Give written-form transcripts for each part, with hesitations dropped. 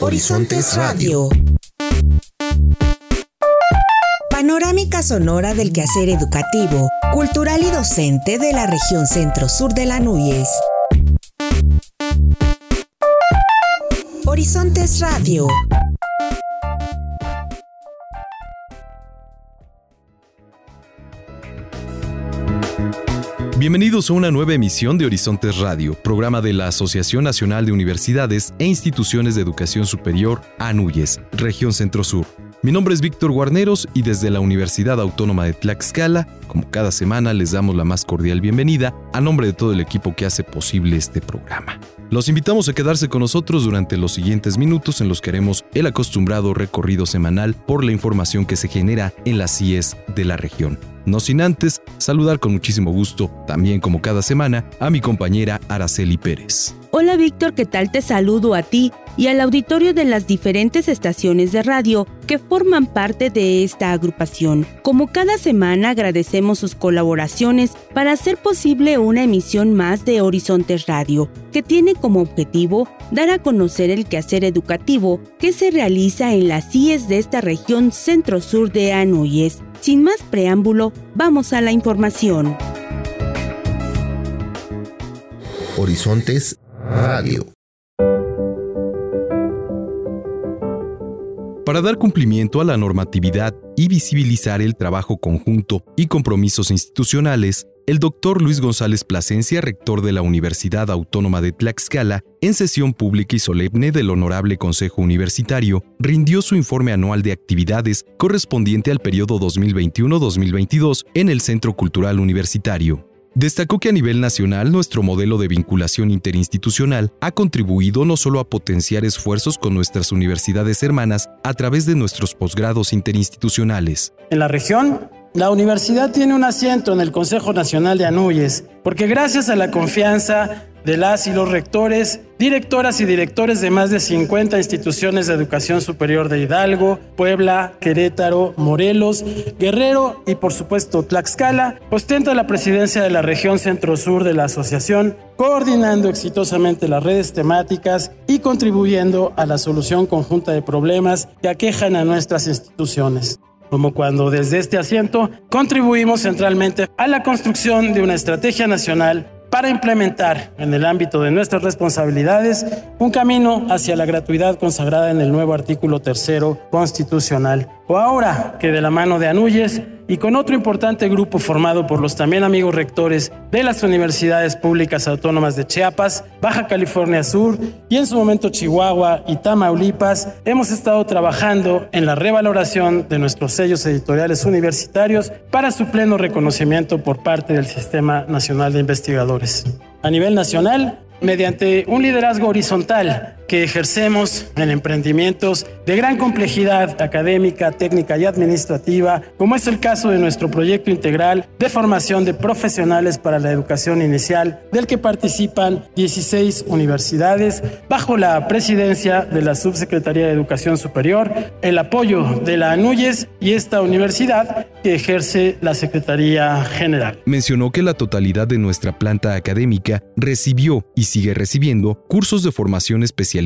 Horizontes Radio. Panorámica sonora del quehacer educativo, cultural y docente de la región centro-sur de Lanúyes. Horizontes Radio. Bienvenidos a una nueva emisión de Horizontes Radio, programa de la Asociación Nacional de Universidades e Instituciones de Educación Superior, ANUIES, Región Centro-Sur. Mi nombre es Víctor Guarneros y desde la Universidad Autónoma de Tlaxcala, como cada semana, les damos la más cordial bienvenida a nombre de todo el equipo que hace posible este programa. Los invitamos a quedarse con nosotros durante los siguientes minutos en los que haremos el acostumbrado recorrido semanal por la información que se genera en las IES de la región. No sin antes, saludar con muchísimo gusto, también como cada semana, a mi compañera Araceli Pérez. Hola Víctor, ¿qué tal? Te saludo a ti y al auditorio de las diferentes estaciones de radio que forman parte de esta agrupación. Como cada semana, agradecemos sus colaboraciones para hacer posible una emisión más de Horizontes Radio, que tiene como objetivo dar a conocer el quehacer educativo que se realiza en las IES de esta región centro-sur de ANUIES. Sin más preámbulo, vamos a la información. Horizontes Radio. Para dar cumplimiento a la normatividad y visibilizar el trabajo conjunto y compromisos institucionales, el doctor Luis González Placencia, rector de la Universidad Autónoma de Tlaxcala, en sesión pública y solemne del Honorable Consejo Universitario, rindió su informe anual de actividades correspondiente al periodo 2021-2022 en el Centro Cultural Universitario. Destacó que a nivel nacional nuestro modelo de vinculación interinstitucional ha contribuido no solo a potenciar esfuerzos con nuestras universidades hermanas a través de nuestros posgrados interinstitucionales. En la región, la universidad tiene un asiento en el Consejo Nacional de ANUIES, porque gracias a la confianza de las y los rectores, directoras y directores de más de 50 instituciones de educación superior de Hidalgo, Puebla, Querétaro, Morelos, Guerrero y por supuesto Tlaxcala, ostenta la presidencia de la región centro-sur de la asociación, coordinando exitosamente las redes temáticas y contribuyendo a la solución conjunta de problemas que aquejan a nuestras instituciones, como cuando desde este asiento contribuimos centralmente a la construcción de una estrategia nacional para implementar en el ámbito de nuestras responsabilidades un camino hacia la gratuidad consagrada en el nuevo artículo 3º constitucional. O ahora que de la mano de ANUIES y con otro importante grupo formado por los también amigos rectores de las universidades públicas autónomas de Chiapas, Baja California Sur y en su momento Chihuahua y Tamaulipas, hemos estado trabajando en la revaloración de nuestros sellos editoriales universitarios para su pleno reconocimiento por parte del Sistema Nacional de Investigadores. A nivel nacional, mediante un liderazgo horizontal que ejercemos en emprendimientos de gran complejidad académica, técnica y administrativa, como es el caso de nuestro proyecto integral de formación de profesionales para la educación inicial, del que participan 16 universidades, bajo la presidencia de la Subsecretaría de Educación Superior, el apoyo de la ANUIES y esta universidad que ejerce la Secretaría General. Mencionó que la totalidad de nuestra planta académica recibió y sigue recibiendo cursos de formación especializada,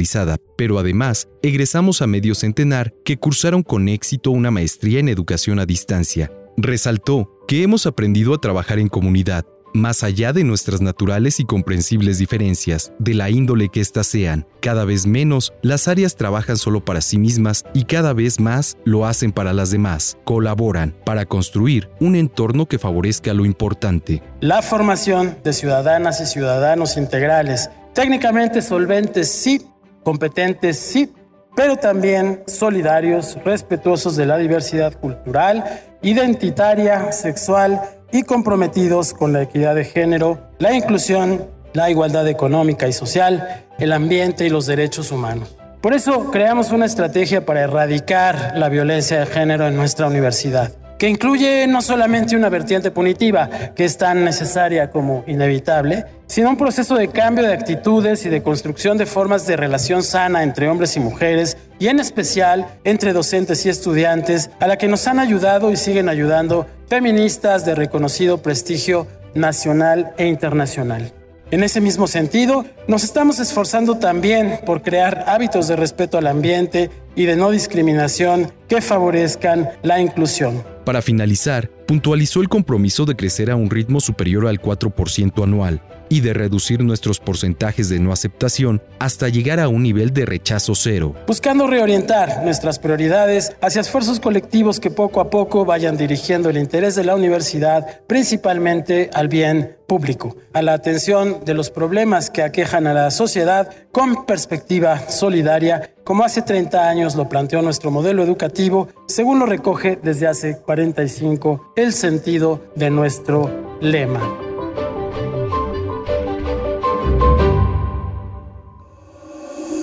pero además egresamos a medio centenar que cursaron con éxito una maestría en educación a distancia. Resaltó que hemos aprendido a trabajar en comunidad, más allá de nuestras naturales y comprensibles diferencias, de la índole que éstas sean. Cada vez menos las áreas trabajan solo para sí mismas y cada vez más lo hacen para las demás. Colaboran para construir un entorno que favorezca lo importante. La formación de ciudadanas y ciudadanos integrales, técnicamente solventes sí, competentes sí, pero también solidarios, respetuosos de la diversidad cultural, identitaria, sexual y comprometidos con la equidad de género, la inclusión, la igualdad económica y social, el ambiente y los derechos humanos. Por eso creamos una estrategia para erradicar la violencia de género en nuestra universidad, que incluye no solamente una vertiente punitiva, que es tan necesaria como inevitable, sino un proceso de cambio de actitudes y de construcción de formas de relación sana entre hombres y mujeres, y en especial entre docentes y estudiantes, a la que nos han ayudado y siguen ayudando feministas de reconocido prestigio nacional e internacional. En ese mismo sentido, nos estamos esforzando también por crear hábitos de respeto al ambiente y de no discriminación que favorezcan la inclusión. Para finalizar, puntualizó el compromiso de crecer a un ritmo superior al 4% anual y de reducir nuestros porcentajes de no aceptación hasta llegar a un nivel de rechazo cero. Buscando reorientar nuestras prioridades hacia esfuerzos colectivos que poco a poco vayan dirigiendo el interés de la universidad principalmente al bien público, a la atención de los problemas que aquejan a la sociedad con perspectiva solidaria, como hace 30 años lo planteó nuestro modelo educativo, según lo recoge desde hace 45 el sentido de nuestro lema.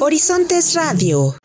Horizontes Radio.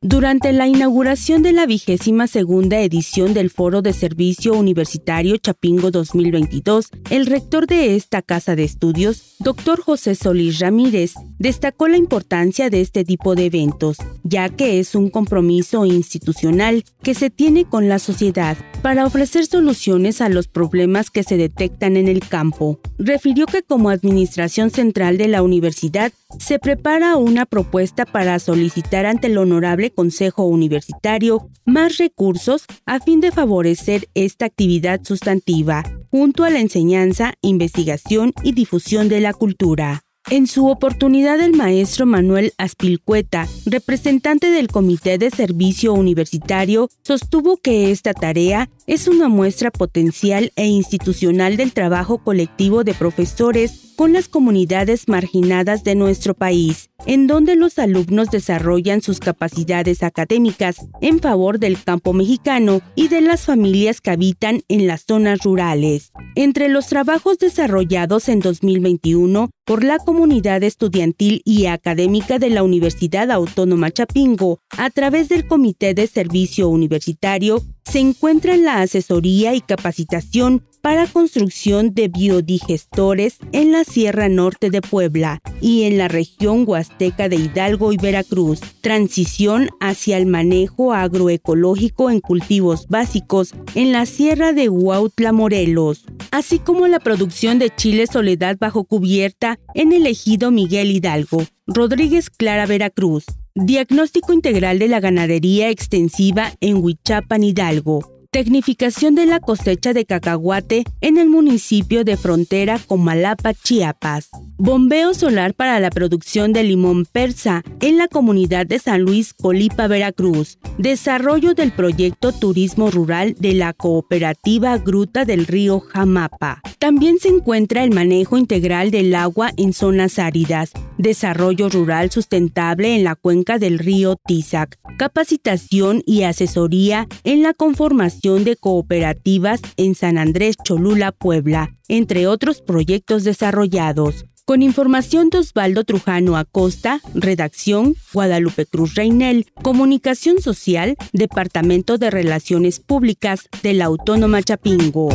Durante la inauguración de la 22ª edición del Foro de Servicio Universitario Chapingo 2022, el rector de esta casa de estudios, Dr. José Solís Ramírez, destacó la importancia de este tipo de eventos, ya que es un compromiso institucional que se tiene con la sociedad para ofrecer soluciones a los problemas que se detectan en el campo. Refirió que como Administración Central de la Universidad se prepara una propuesta para solicitar ante el Honorable Consejo Universitario más recursos a fin de favorecer esta actividad sustantiva, junto a la enseñanza, investigación y difusión de la cultura. En su oportunidad, el maestro Manuel Aspilcueta, representante del Comité de Servicio Universitario, sostuvo que esta tarea es una muestra potencial e institucional del trabajo colectivo de profesores con las comunidades marginadas de nuestro país, en donde los alumnos desarrollan sus capacidades académicas en favor del campo mexicano y de las familias que habitan en las zonas rurales. Entre los trabajos desarrollados en 2021 por la comunidad estudiantil y académica de la Universidad Autónoma Chapingo, a través del Comité de Servicio Universitario, se encuentran la asesoría y capacitación para construcción de biodigestores en la Sierra Norte de Puebla y en la región huasteca de Hidalgo y Veracruz, transición hacia el manejo agroecológico en cultivos básicos en la Sierra de Huautla, Morelos, así como la producción de chile soledad bajo cubierta en el ejido Miguel Hidalgo, Rodríguez Clara, Veracruz. Diagnóstico integral de la ganadería extensiva en Huichapan, Hidalgo. Tecnificación de la cosecha de cacahuate en el municipio de Frontera, Comalapa, Chiapas. Bombeo solar para la producción de limón persa en la comunidad de San Luis, Colipa, Veracruz. Desarrollo del proyecto Turismo Rural de la Cooperativa Gruta del Río Jamapa. También se encuentra el manejo integral del agua en zonas áridas. Desarrollo rural sustentable en la cuenca del río Tizac. Capacitación y asesoría en la conformación de cooperativas en San Andrés Cholula, Puebla, entre otros proyectos desarrollados. Con información de Osvaldo Trujano Acosta, redacción Guadalupe Cruz Reynel, Comunicación Social, Departamento de Relaciones Públicas de la Autónoma Chapingo.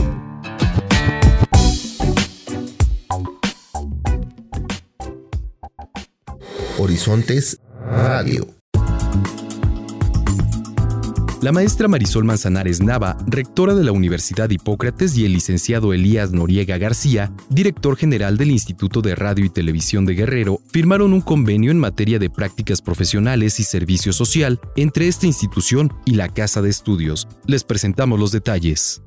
Horizontes Radio. La maestra Marisol Manzanares Nava, rectora de la Universidad Hipócrates, y el licenciado Elías Noriega García, director general del Instituto de Radio y Televisión de Guerrero, firmaron un convenio en materia de prácticas profesionales y servicio social entre esta institución y la Casa de Estudios. Les presentamos los detalles.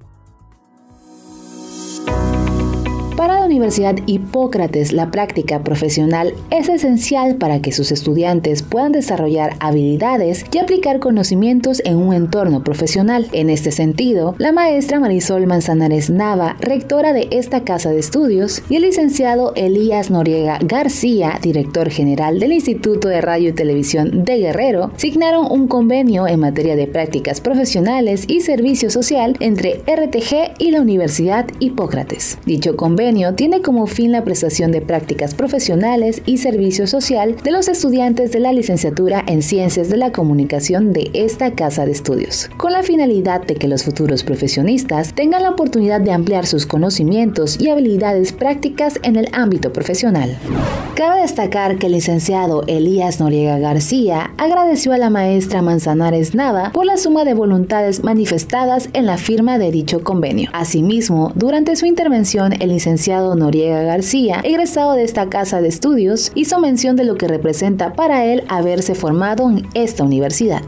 Para la Universidad Hipócrates, la práctica profesional es esencial para que sus estudiantes puedan desarrollar habilidades y aplicar conocimientos en un entorno profesional. En este sentido, la maestra Marisol Manzanares Nava, rectora de esta casa de estudios, y el licenciado Elías Noriega García, director general del Instituto de Radio y Televisión de Guerrero, signaron un convenio en materia de prácticas profesionales y servicio social entre RTG y la Universidad Hipócrates. Dicho convenio Gobierno tiene como fin la prestación de prácticas profesionales y servicio social de los estudiantes de la licenciatura en Ciencias de la Comunicación de esta casa de estudios, con la finalidad de que los futuros profesionistas tengan la oportunidad de ampliar sus conocimientos y habilidades prácticas en el ámbito profesional. Cabe destacar que el licenciado Elías Noriega García agradeció a la maestra Manzanares Nava por la suma de voluntades manifestadas en la firma de dicho convenio. Asimismo, durante su intervención, el licenciado Noriega García, egresado de esta casa de estudios, hizo mención de lo que representa para él haberse formado en esta universidad.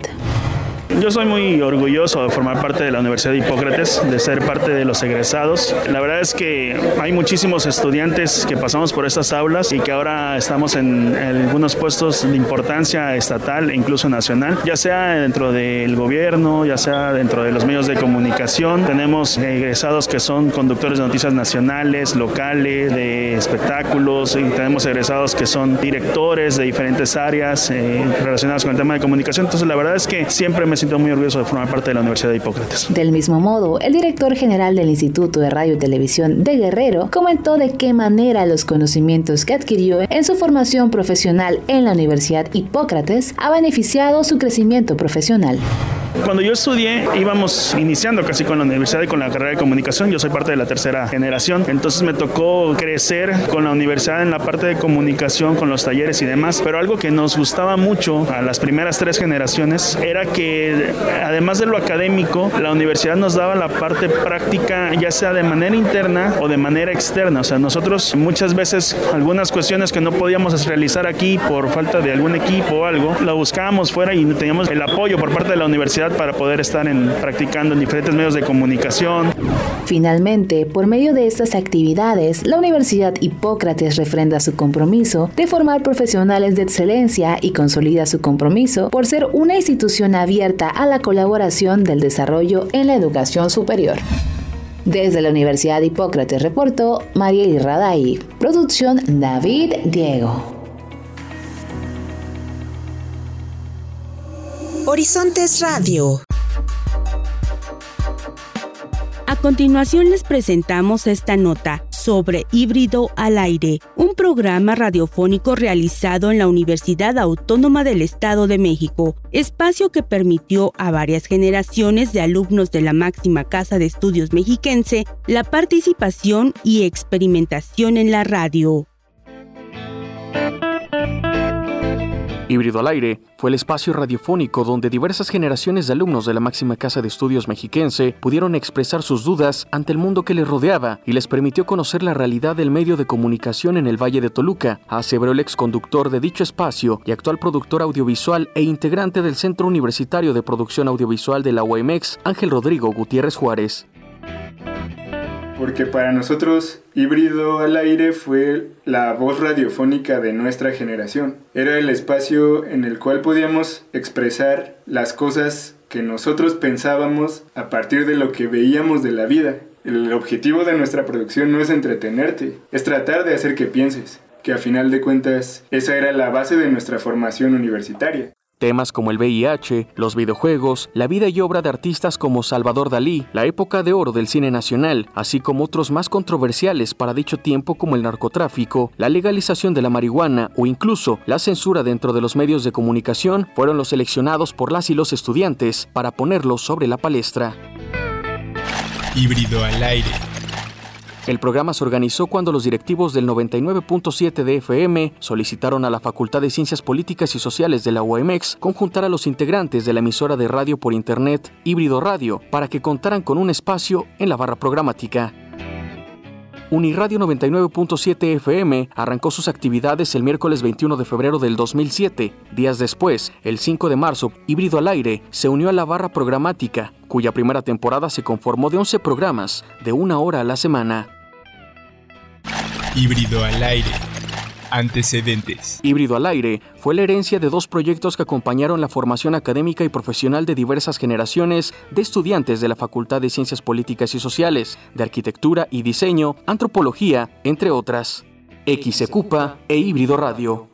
Yo soy muy orgulloso de formar parte de la Universidad de Hipócrates, de ser parte de los egresados. La verdad es que hay muchísimos estudiantes que pasamos por estas aulas y que ahora estamos en algunos puestos de importancia estatal e incluso nacional, ya sea dentro del gobierno, ya sea dentro de los medios de comunicación. Tenemos egresados que son conductores de noticias nacionales, locales, de espectáculos, y tenemos egresados que son directores de diferentes áreas relacionadas con el tema de comunicación. Entonces la verdad es que siempre me siento muy orgulloso de formar parte de la Universidad de Hipócrates. Del mismo modo, el director general del Instituto de Radio y Televisión de Guerrero comentó de qué manera los conocimientos que adquirió en su formación profesional en la Universidad Hipócrates ha beneficiado su crecimiento profesional. Cuando yo estudié, íbamos iniciando casi con la universidad y con la carrera de comunicación. Yo soy parte de la tercera generación, entonces me tocó crecer con la universidad en la parte de comunicación, con los talleres y demás, pero algo que nos gustaba mucho a las primeras tres generaciones era que, además de lo académico, la universidad nos daba la parte práctica, ya sea de manera interna o de manera externa. O sea, nosotros muchas veces algunas cuestiones que no podíamos realizar aquí por falta de algún equipo o algo, lo buscábamos fuera y teníamos el apoyo por parte de la universidad para poder estar practicando en diferentes medios de comunicación. Finalmente, por medio de estas actividades, la Universidad Hipócrates refrenda su compromiso de formar profesionales de excelencia y consolida su compromiso por ser una institución abierta a la colaboración del desarrollo en la educación superior. Desde la Universidad Hipócrates reportó María Irraday, producción David Diego. Horizontes Radio. A continuación les presentamos esta nota sobre Híbrido al Aire, un programa radiofónico realizado en la Universidad Autónoma del Estado de México, espacio que permitió a varias generaciones de alumnos de la máxima casa de estudios mexiquense la participación y experimentación en la radio. Híbrido al Aire fue el espacio radiofónico donde diversas generaciones de alumnos de la máxima casa de estudios mexiquense pudieron expresar sus dudas ante el mundo que les rodeaba y les permitió conocer la realidad del medio de comunicación en el Valle de Toluca, aseveró el exconductor de dicho espacio y actual productor audiovisual e integrante del Centro Universitario de Producción Audiovisual de la UAMX, Ángel Rodrigo Gutiérrez Juárez. Porque para nosotros, Híbrido al Aire fue la voz radiofónica de nuestra generación. Era el espacio en el cual podíamos expresar las cosas que nosotros pensábamos a partir de lo que veíamos de la vida. El objetivo de nuestra producción no es entretenerte, es tratar de hacer que pienses, que a final de cuentas esa era la base de nuestra formación universitaria. Temas como el VIH, los videojuegos, la vida y obra de artistas como Salvador Dalí, la época de oro del cine nacional, así como otros más controversiales para dicho tiempo como el narcotráfico, la legalización de la marihuana o incluso la censura dentro de los medios de comunicación, fueron los seleccionados por las y los estudiantes para ponerlos sobre la palestra. Híbrido al Aire. El programa se organizó cuando los directivos del 99.7 de FM solicitaron a la Facultad de Ciencias Políticas y Sociales de la UAMX conjuntar a los integrantes de la emisora de radio por internet Híbrido Radio para que contaran con un espacio en la barra programática. Uniradio 99.7 FM arrancó sus actividades el miércoles 21 de febrero del 2007. Días después, el 5 de marzo, Híbrido al Aire se unió a la barra programática, cuya primera temporada se conformó de 11 programas de una hora a la semana. Híbrido al Aire. Antecedentes. Híbrido al Aire fue la herencia de dos proyectos que acompañaron la formación académica y profesional de diversas generaciones de estudiantes de la Facultad de Ciencias Políticas y Sociales, de Arquitectura y Diseño, Antropología, entre otras. XECUPA e Híbrido Radio.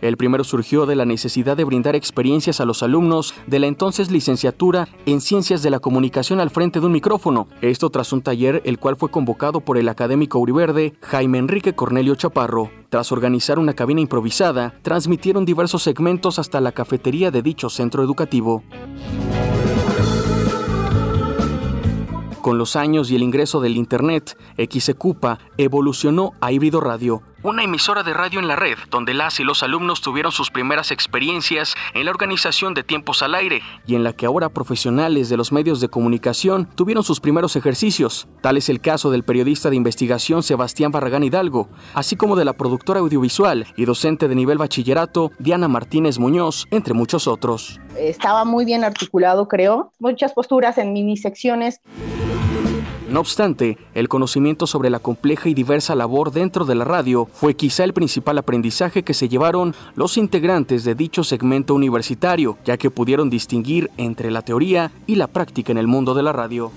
El primero surgió de la necesidad de brindar experiencias a los alumnos de la entonces licenciatura en Ciencias de la Comunicación al frente de un micrófono, esto tras un taller el cual fue convocado por el académico Uriverde Jaime Enrique Cornelio Chaparro. Tras organizar una cabina improvisada, transmitieron diversos segmentos hasta la cafetería de dicho centro educativo. Con los años y el ingreso del Internet, XECUPA evolucionó a Híbrido Radio, una emisora de radio en la red, donde las y los alumnos tuvieron sus primeras experiencias en la organización de tiempos al aire y en la que ahora profesionales de los medios de comunicación tuvieron sus primeros ejercicios. Tal es el caso del periodista de investigación Sebastián Barragán Hidalgo, así como de la productora audiovisual y docente de nivel bachillerato Diana Martínez Muñoz, entre muchos otros. Estaba muy bien articulado, creo. Muchas posturas en minisecciones. No obstante, el conocimiento sobre la compleja y diversa labor dentro de la radio fue quizá el principal aprendizaje que se llevaron los integrantes de dicho segmento universitario, ya que pudieron distinguir entre la teoría y la práctica en el mundo de la radio.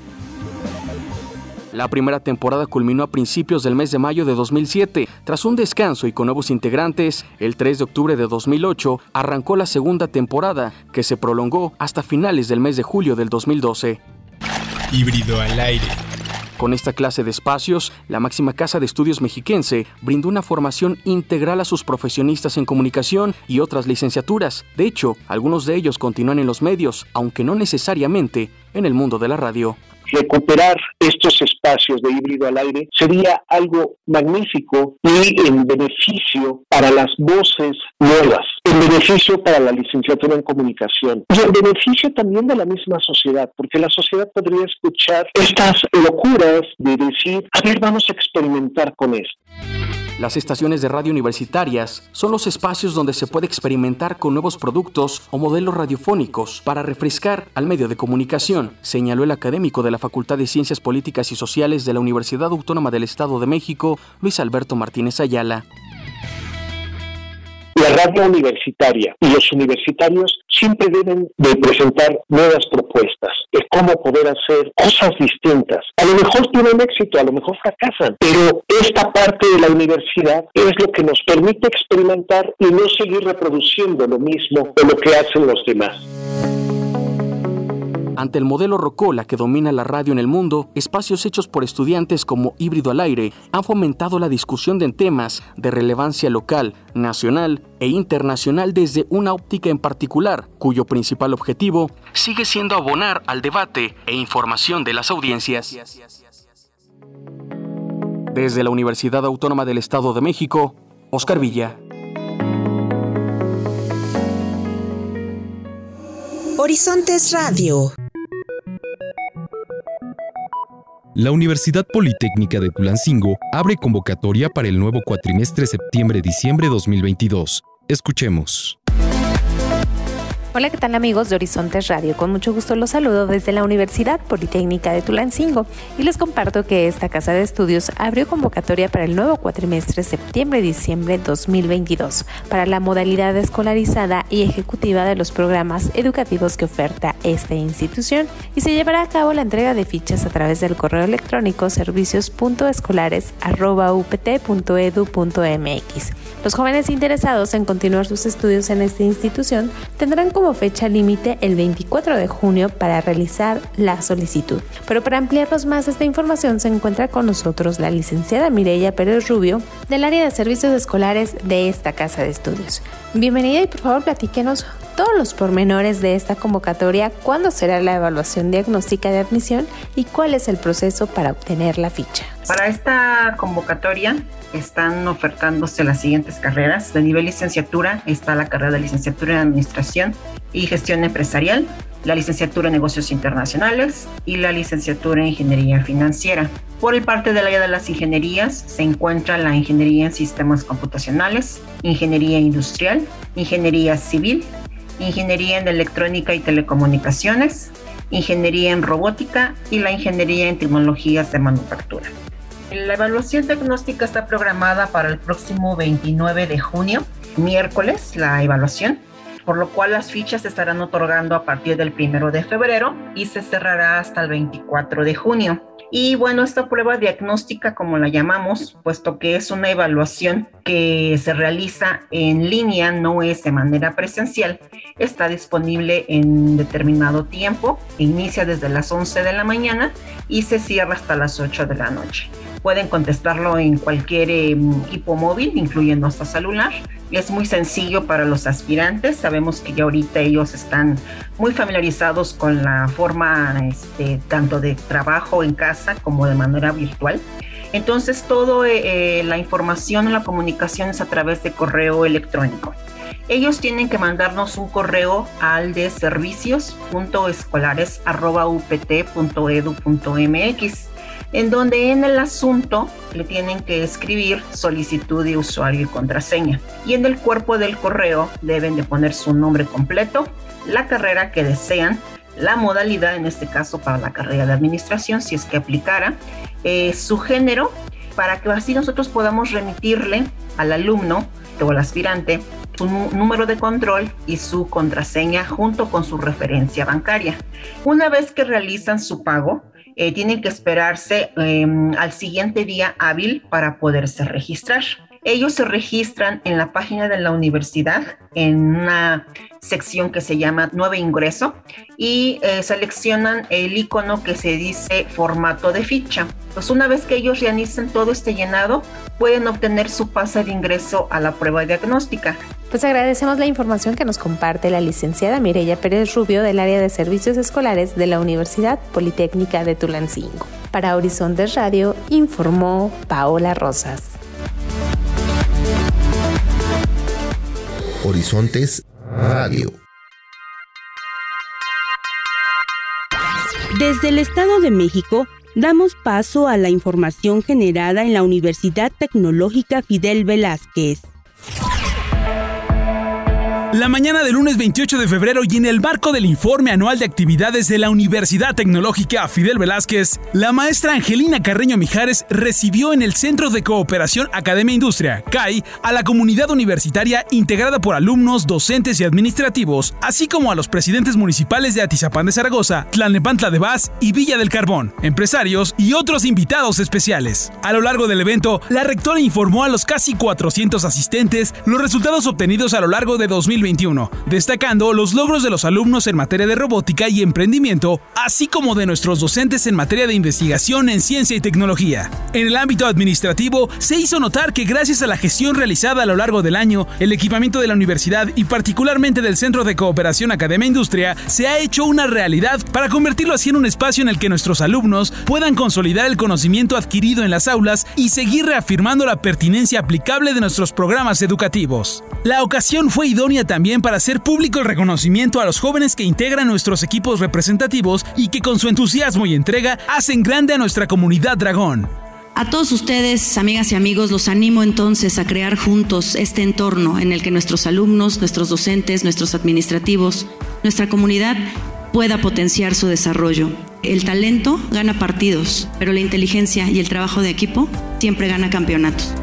La primera temporada culminó a principios del mes de mayo de 2007. Tras un descanso y con nuevos integrantes, el 3 de octubre de 2008 arrancó la segunda temporada, que se prolongó hasta finales del mes de julio del 2012. Híbrido al aire. Con esta clase de espacios, la máxima casa de estudios mexiquense brindó una formación integral a sus profesionistas en comunicación y otras licenciaturas. De hecho, algunos de ellos continúan en los medios, aunque no necesariamente en el mundo de la radio. Recuperar estos espacios de Híbrido al aire sería algo magnífico y en beneficio para las voces nuevas, en beneficio para la licenciatura en comunicación y en beneficio también de la misma sociedad, porque la sociedad podría escuchar estas locuras de decir, a ver, vamos a experimentar con esto. Las estaciones de radio universitarias son los espacios donde se puede experimentar con nuevos productos o modelos radiofónicos para refrescar al medio de comunicación, señaló el académico de la Facultad de Ciencias Políticas y Sociales de la Universidad Autónoma del Estado de México, Luis Alberto Martínez Ayala. La radio universitaria y los universitarios siempre deben de presentar nuevas propuestas de cómo poder hacer cosas distintas. A lo mejor tienen éxito, a lo mejor fracasan, pero esta parte de la universidad es lo que nos permite experimentar y no seguir reproduciendo lo mismo de lo que hacen los demás. Ante el modelo rocola que domina la radio en el mundo, espacios hechos por estudiantes como Híbrido al aire han fomentado la discusión de temas de relevancia local, nacional e internacional desde una óptica en particular, cuyo principal objetivo sigue siendo abonar al debate e información de las audiencias. Desde la Universidad Autónoma del Estado de México, Óscar Villa. Horizontes Radio. La Universidad Politécnica de Tulancingo abre convocatoria para el nuevo cuatrimestre septiembre-diciembre 2022. Escuchemos. Hola, ¿qué tal amigos de Horizontes Radio? Con mucho gusto los saludo desde la Universidad Politécnica de Tulancingo y les comparto que esta casa de estudios abrió convocatoria para el nuevo cuatrimestre septiembre-diciembre 2022 para la modalidad escolarizada y ejecutiva de los programas educativos que oferta esta institución y se llevará a cabo la entrega de fichas a través del correo electrónico servicios.escolares@upt.edu.mx. Los jóvenes interesados en continuar sus estudios en esta institución tendrán como fecha límite el 24 de junio para realizar la solicitud. Pero para ampliarnos más esta información se encuentra con nosotros la licenciada Mireya Pérez Rubio del área de servicios escolares de esta casa de estudios. Bienvenida y por favor platíquenos todos los pormenores de esta convocatoria, cuándo será la evaluación diagnóstica de admisión y cuál es el proceso para obtener la ficha. Para esta convocatoria están ofertándose las siguientes carreras. De nivel licenciatura está la carrera de licenciatura en Administración y Gestión Empresarial, la licenciatura en Negocios Internacionales y la licenciatura en Ingeniería Financiera. Por el parte del área de las ingenierías se encuentra la Ingeniería en Sistemas Computacionales, Ingeniería Industrial, Ingeniería Civil, Ingeniería en Electrónica y Telecomunicaciones, Ingeniería en Robótica y la Ingeniería en Tecnologías de Manufactura. La evaluación diagnóstica está programada para el próximo 29 de junio, miércoles, la evaluación, por lo cual las fichas se estarán otorgando a partir del 1 de febrero y se cerrará hasta el 24 de junio. Y bueno, esta prueba diagnóstica, como la llamamos, puesto que es una evaluación que se realiza en línea, no es de manera presencial, está disponible en determinado tiempo, inicia desde las 11 de la mañana y se cierra hasta las 8 de la noche. Pueden contestarlo en cualquier equipo móvil, incluyendo hasta celular. Es muy sencillo para los aspirantes. Sabemos que ya ahorita ellos están muy familiarizados con la forma tanto de trabajo en casa como de manera virtual. Entonces, toda la información, la comunicación es a través de correo electrónico. Ellos tienen que mandarnos un correo al de servicios.escolares@upt.edu.mx, en donde en el asunto le tienen que escribir solicitud de usuario y contraseña. Y en el cuerpo del correo deben de poner su nombre completo, la carrera que desean, la modalidad, en este caso para la carrera de administración, si es que aplicara, su género, para que así nosotros podamos remitirle al alumno o al aspirante su número de control y su contraseña junto con su referencia bancaria. Una vez que realizan su pago, tienen que esperarse al siguiente día hábil para poderse registrar. Ellos se registran en la página de la universidad, en una sección que se llama Nuevo Ingreso, y seleccionan el icono que se dice formato de ficha. Pues una vez que ellos realicen todo este llenado, pueden obtener su pase de ingreso a la prueba diagnóstica. Pues agradecemos la información que nos comparte la licenciada Mireya Pérez Rubio del área de servicios escolares de la Universidad Politécnica de Tulancingo. Para Horizontes Radio, informó Paola Rosas. Horizontes Radio. Desde el Estado de México, damos paso a la información generada en la Universidad Tecnológica Fidel Velázquez. La mañana del lunes 28 de febrero y en el marco del informe anual de actividades de la Universidad Tecnológica Fidel Velázquez, la maestra Angelina Carreño Mijares recibió en el Centro de Cooperación Academia e Industria, CAI, a la comunidad universitaria integrada por alumnos, docentes y administrativos, así como a los presidentes municipales de Atizapán de Zaragoza, Tlalnepantla de Vaz y Villa del Carbón, empresarios y otros invitados especiales. A lo largo del evento, la rectora informó a los casi 400 asistentes los resultados obtenidos a lo largo de 2021, destacando los logros de los alumnos en materia de robótica y emprendimiento, así como de nuestros docentes en materia de investigación en ciencia y tecnología. En el ámbito administrativo, se hizo notar que gracias a la gestión realizada a lo largo del año, el equipamiento de la universidad y particularmente del Centro de Cooperación Academia e Industria se ha hecho una realidad para convertirlo así en un espacio en el que nuestros alumnos puedan consolidar el conocimiento adquirido en las aulas y seguir reafirmando la pertinencia aplicable de nuestros programas educativos. La ocasión fue idónea también para hacer público el reconocimiento a los jóvenes que integran nuestros equipos representativos y que con su entusiasmo y entrega hacen grande a nuestra comunidad Dragón. A todos ustedes, amigas y amigos, los animo entonces a crear juntos este entorno en el que nuestros alumnos, nuestros docentes, nuestros administrativos, nuestra comunidad pueda potenciar su desarrollo. El talento gana partidos, pero la inteligencia y el trabajo de equipo siempre gana campeonatos.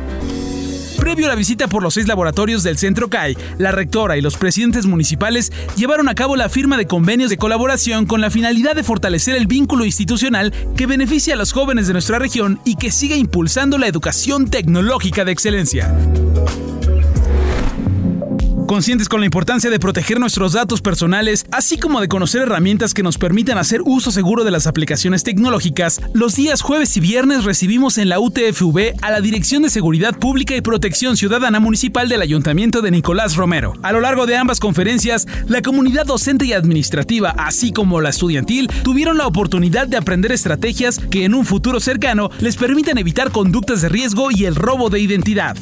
Previo a la visita por los 6 laboratorios del Centro CAI, la rectora y los presidentes municipales llevaron a cabo la firma de convenios de colaboración con la finalidad de fortalecer el vínculo institucional que beneficia a los jóvenes de nuestra región y que siga impulsando la educación tecnológica de excelencia. Conscientes con la importancia de proteger nuestros datos personales, así como de conocer herramientas que nos permitan hacer uso seguro de las aplicaciones tecnológicas, los días jueves y viernes recibimos en la UTFV a la Dirección de Seguridad Pública y Protección Ciudadana Municipal del Ayuntamiento de Nicolás Romero. A lo largo de ambas conferencias, la comunidad docente y administrativa, así como la estudiantil, tuvieron la oportunidad de aprender estrategias que en un futuro cercano les permitan evitar conductas de riesgo y el robo de identidad.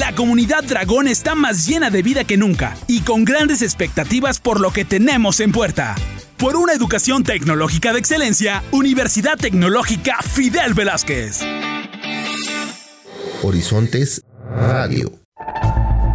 La comunidad Dragón está más llena de vida que nunca y con grandes expectativas por lo que tenemos en puerta. Por una educación tecnológica de excelencia, Universidad Tecnológica Fidel Velázquez. Horizontes Radio.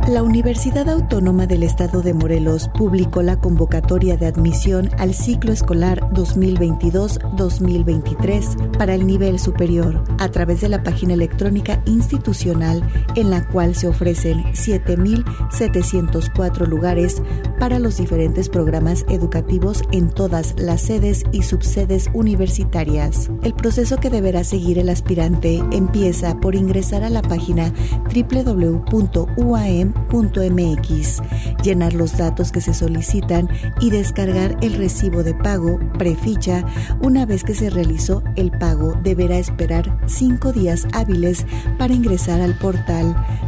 La Universidad Autónoma del Estado de Morelos publicó la convocatoria de admisión al ciclo escolar 2022-2023 para el nivel superior a través de la página electrónica institucional, en la cual se ofrecen 7,704 lugares para los diferentes programas educativos en todas las sedes y subsedes universitarias. El proceso que deberá seguir el aspirante empieza por ingresar a la página www.uam.mx, llenar los datos que se solicitan y descargar el recibo de pago preficha. Una vez que se realizó el pago, deberá esperar 5 días hábiles para ingresar al portal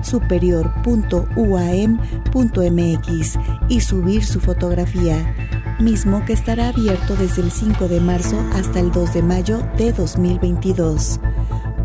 superior.uam.mx y subir su fotografía, mismo que estará abierto desde el 5 de marzo hasta el 2 de mayo de 2022.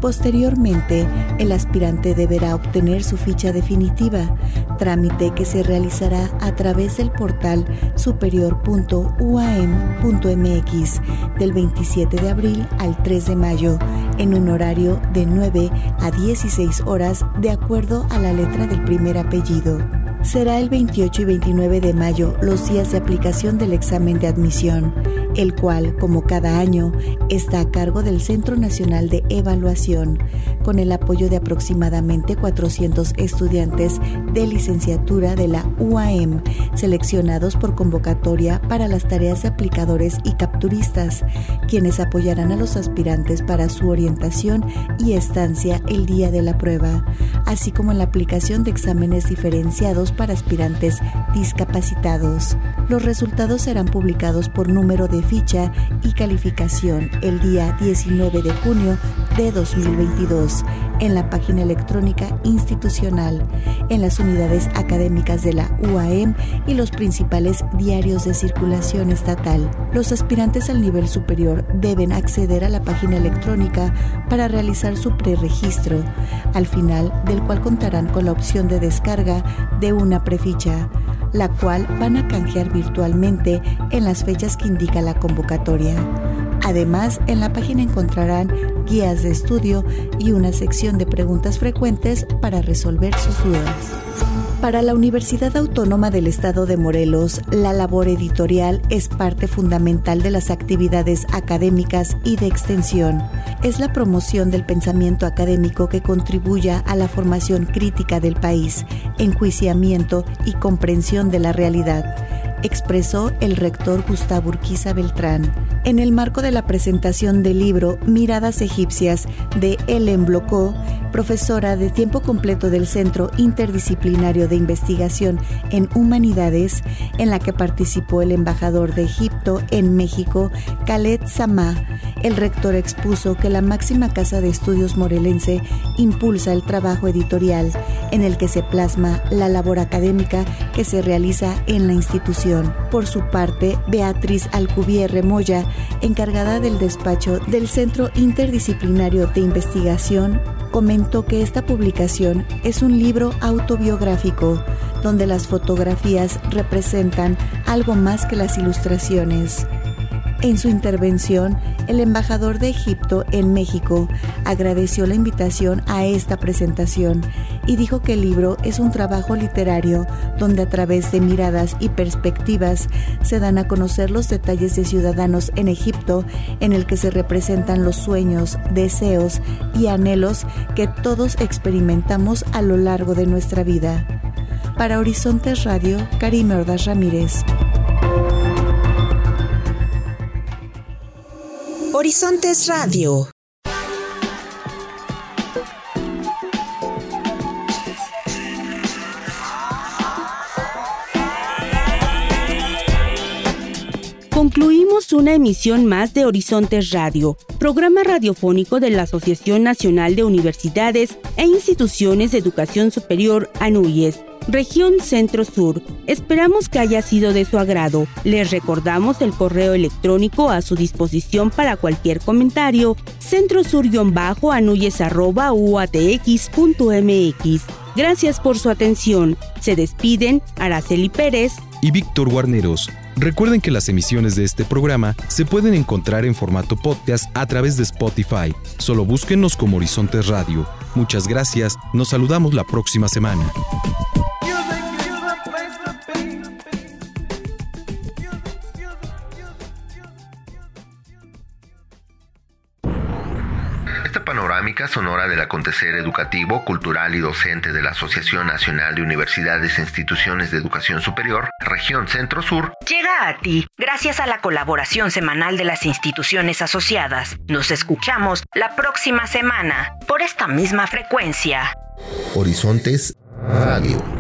Posteriormente, el aspirante deberá obtener su ficha definitiva, trámite que se realizará a través del portal superior.uam.mx del 27 de abril al 3 de mayo, en un horario de 9 a 16 horas de acuerdo a la letra del primer apellido. Será el 28 y 29 de mayo los días de aplicación del examen de admisión, el cual, como cada año, está a cargo del Centro Nacional de Evaluación, con el apoyo de aproximadamente 400 estudiantes de licenciatura de la UAM, seleccionados por convocatoria para las tareas de aplicadores y capturistas, quienes apoyarán a los aspirantes para su orientación y estancia el día de la prueba, así como en la aplicación de exámenes diferenciados para aspirantes discapacitados. Los resultados serán publicados por número de ficha y calificación el día 19 de junio de 2022 en la página electrónica institucional, en las unidades académicas de la UAM y los principales diarios de circulación estatal. Los aspirantes al nivel superior deben acceder a la página electrónica para realizar su preregistro, al final del cual contarán con la opción de descarga de una preficha, la cual van a canjear virtualmente en las fechas que indica la convocatoria. Además, en la página encontrarán guías de estudio y una sección de preguntas frecuentes para resolver sus dudas. Para la Universidad Autónoma del Estado de Morelos, la labor editorial es parte fundamental de las actividades académicas y de extensión. Es la promoción del pensamiento académico que contribuya a la formación crítica del país, enjuiciamiento y comprensión de la realidad, expresó el rector Gustavo Urquiza Beltrán en el marco de la presentación del libro Miradas Egipcias de Helen Blocó, profesora de tiempo completo del Centro Interdisciplinario de Investigación en Humanidades, en la que participó el embajador de Egipto en México, Khaled Samá. El rector expuso que la máxima casa de estudios morelense impulsa el trabajo editorial, en el que se plasma la labor académica que se realiza en la institución. Por su parte, Beatriz Alcubierre Moya, encargada del despacho del Centro Interdisciplinario de Investigación, comentó que esta publicación es un libro autobiográfico, donde las fotografías representan algo más que las ilustraciones. En su intervención, el embajador de Egipto en México agradeció la invitación a esta presentación y dijo que el libro es un trabajo literario donde a través de miradas y perspectivas se dan a conocer los detalles de ciudadanos en Egipto, en el que se representan los sueños, deseos y anhelos que todos experimentamos a lo largo de nuestra vida. Para Horizontes Radio, Karime Ordaz Ramírez. Horizontes Radio. Concluimos una emisión más de Horizontes Radio, programa radiofónico de la Asociación Nacional de Universidades e Instituciones de Educación Superior ANUIES, Región Centro Sur. Esperamos que haya sido de su agrado. Les recordamos el correo electrónico a su disposición para cualquier comentario: centrosur_anuies@uatx.mx. Gracias por su atención. Se despiden Araceli Pérez y Víctor Guarneros. Recuerden que las emisiones de este programa se pueden encontrar en formato podcast a través de Spotify. Solo búsquennos como Horizontes Radio. Muchas gracias. Nos saludamos la próxima semana. crónica sonora del acontecer educativo, cultural y docente de la Asociación Nacional de Universidades e Instituciones de Educación Superior, Región Centro Sur, llega a ti gracias a la colaboración semanal de las instituciones asociadas. Nos escuchamos la próxima semana por esta misma frecuencia. Horizontes Radio.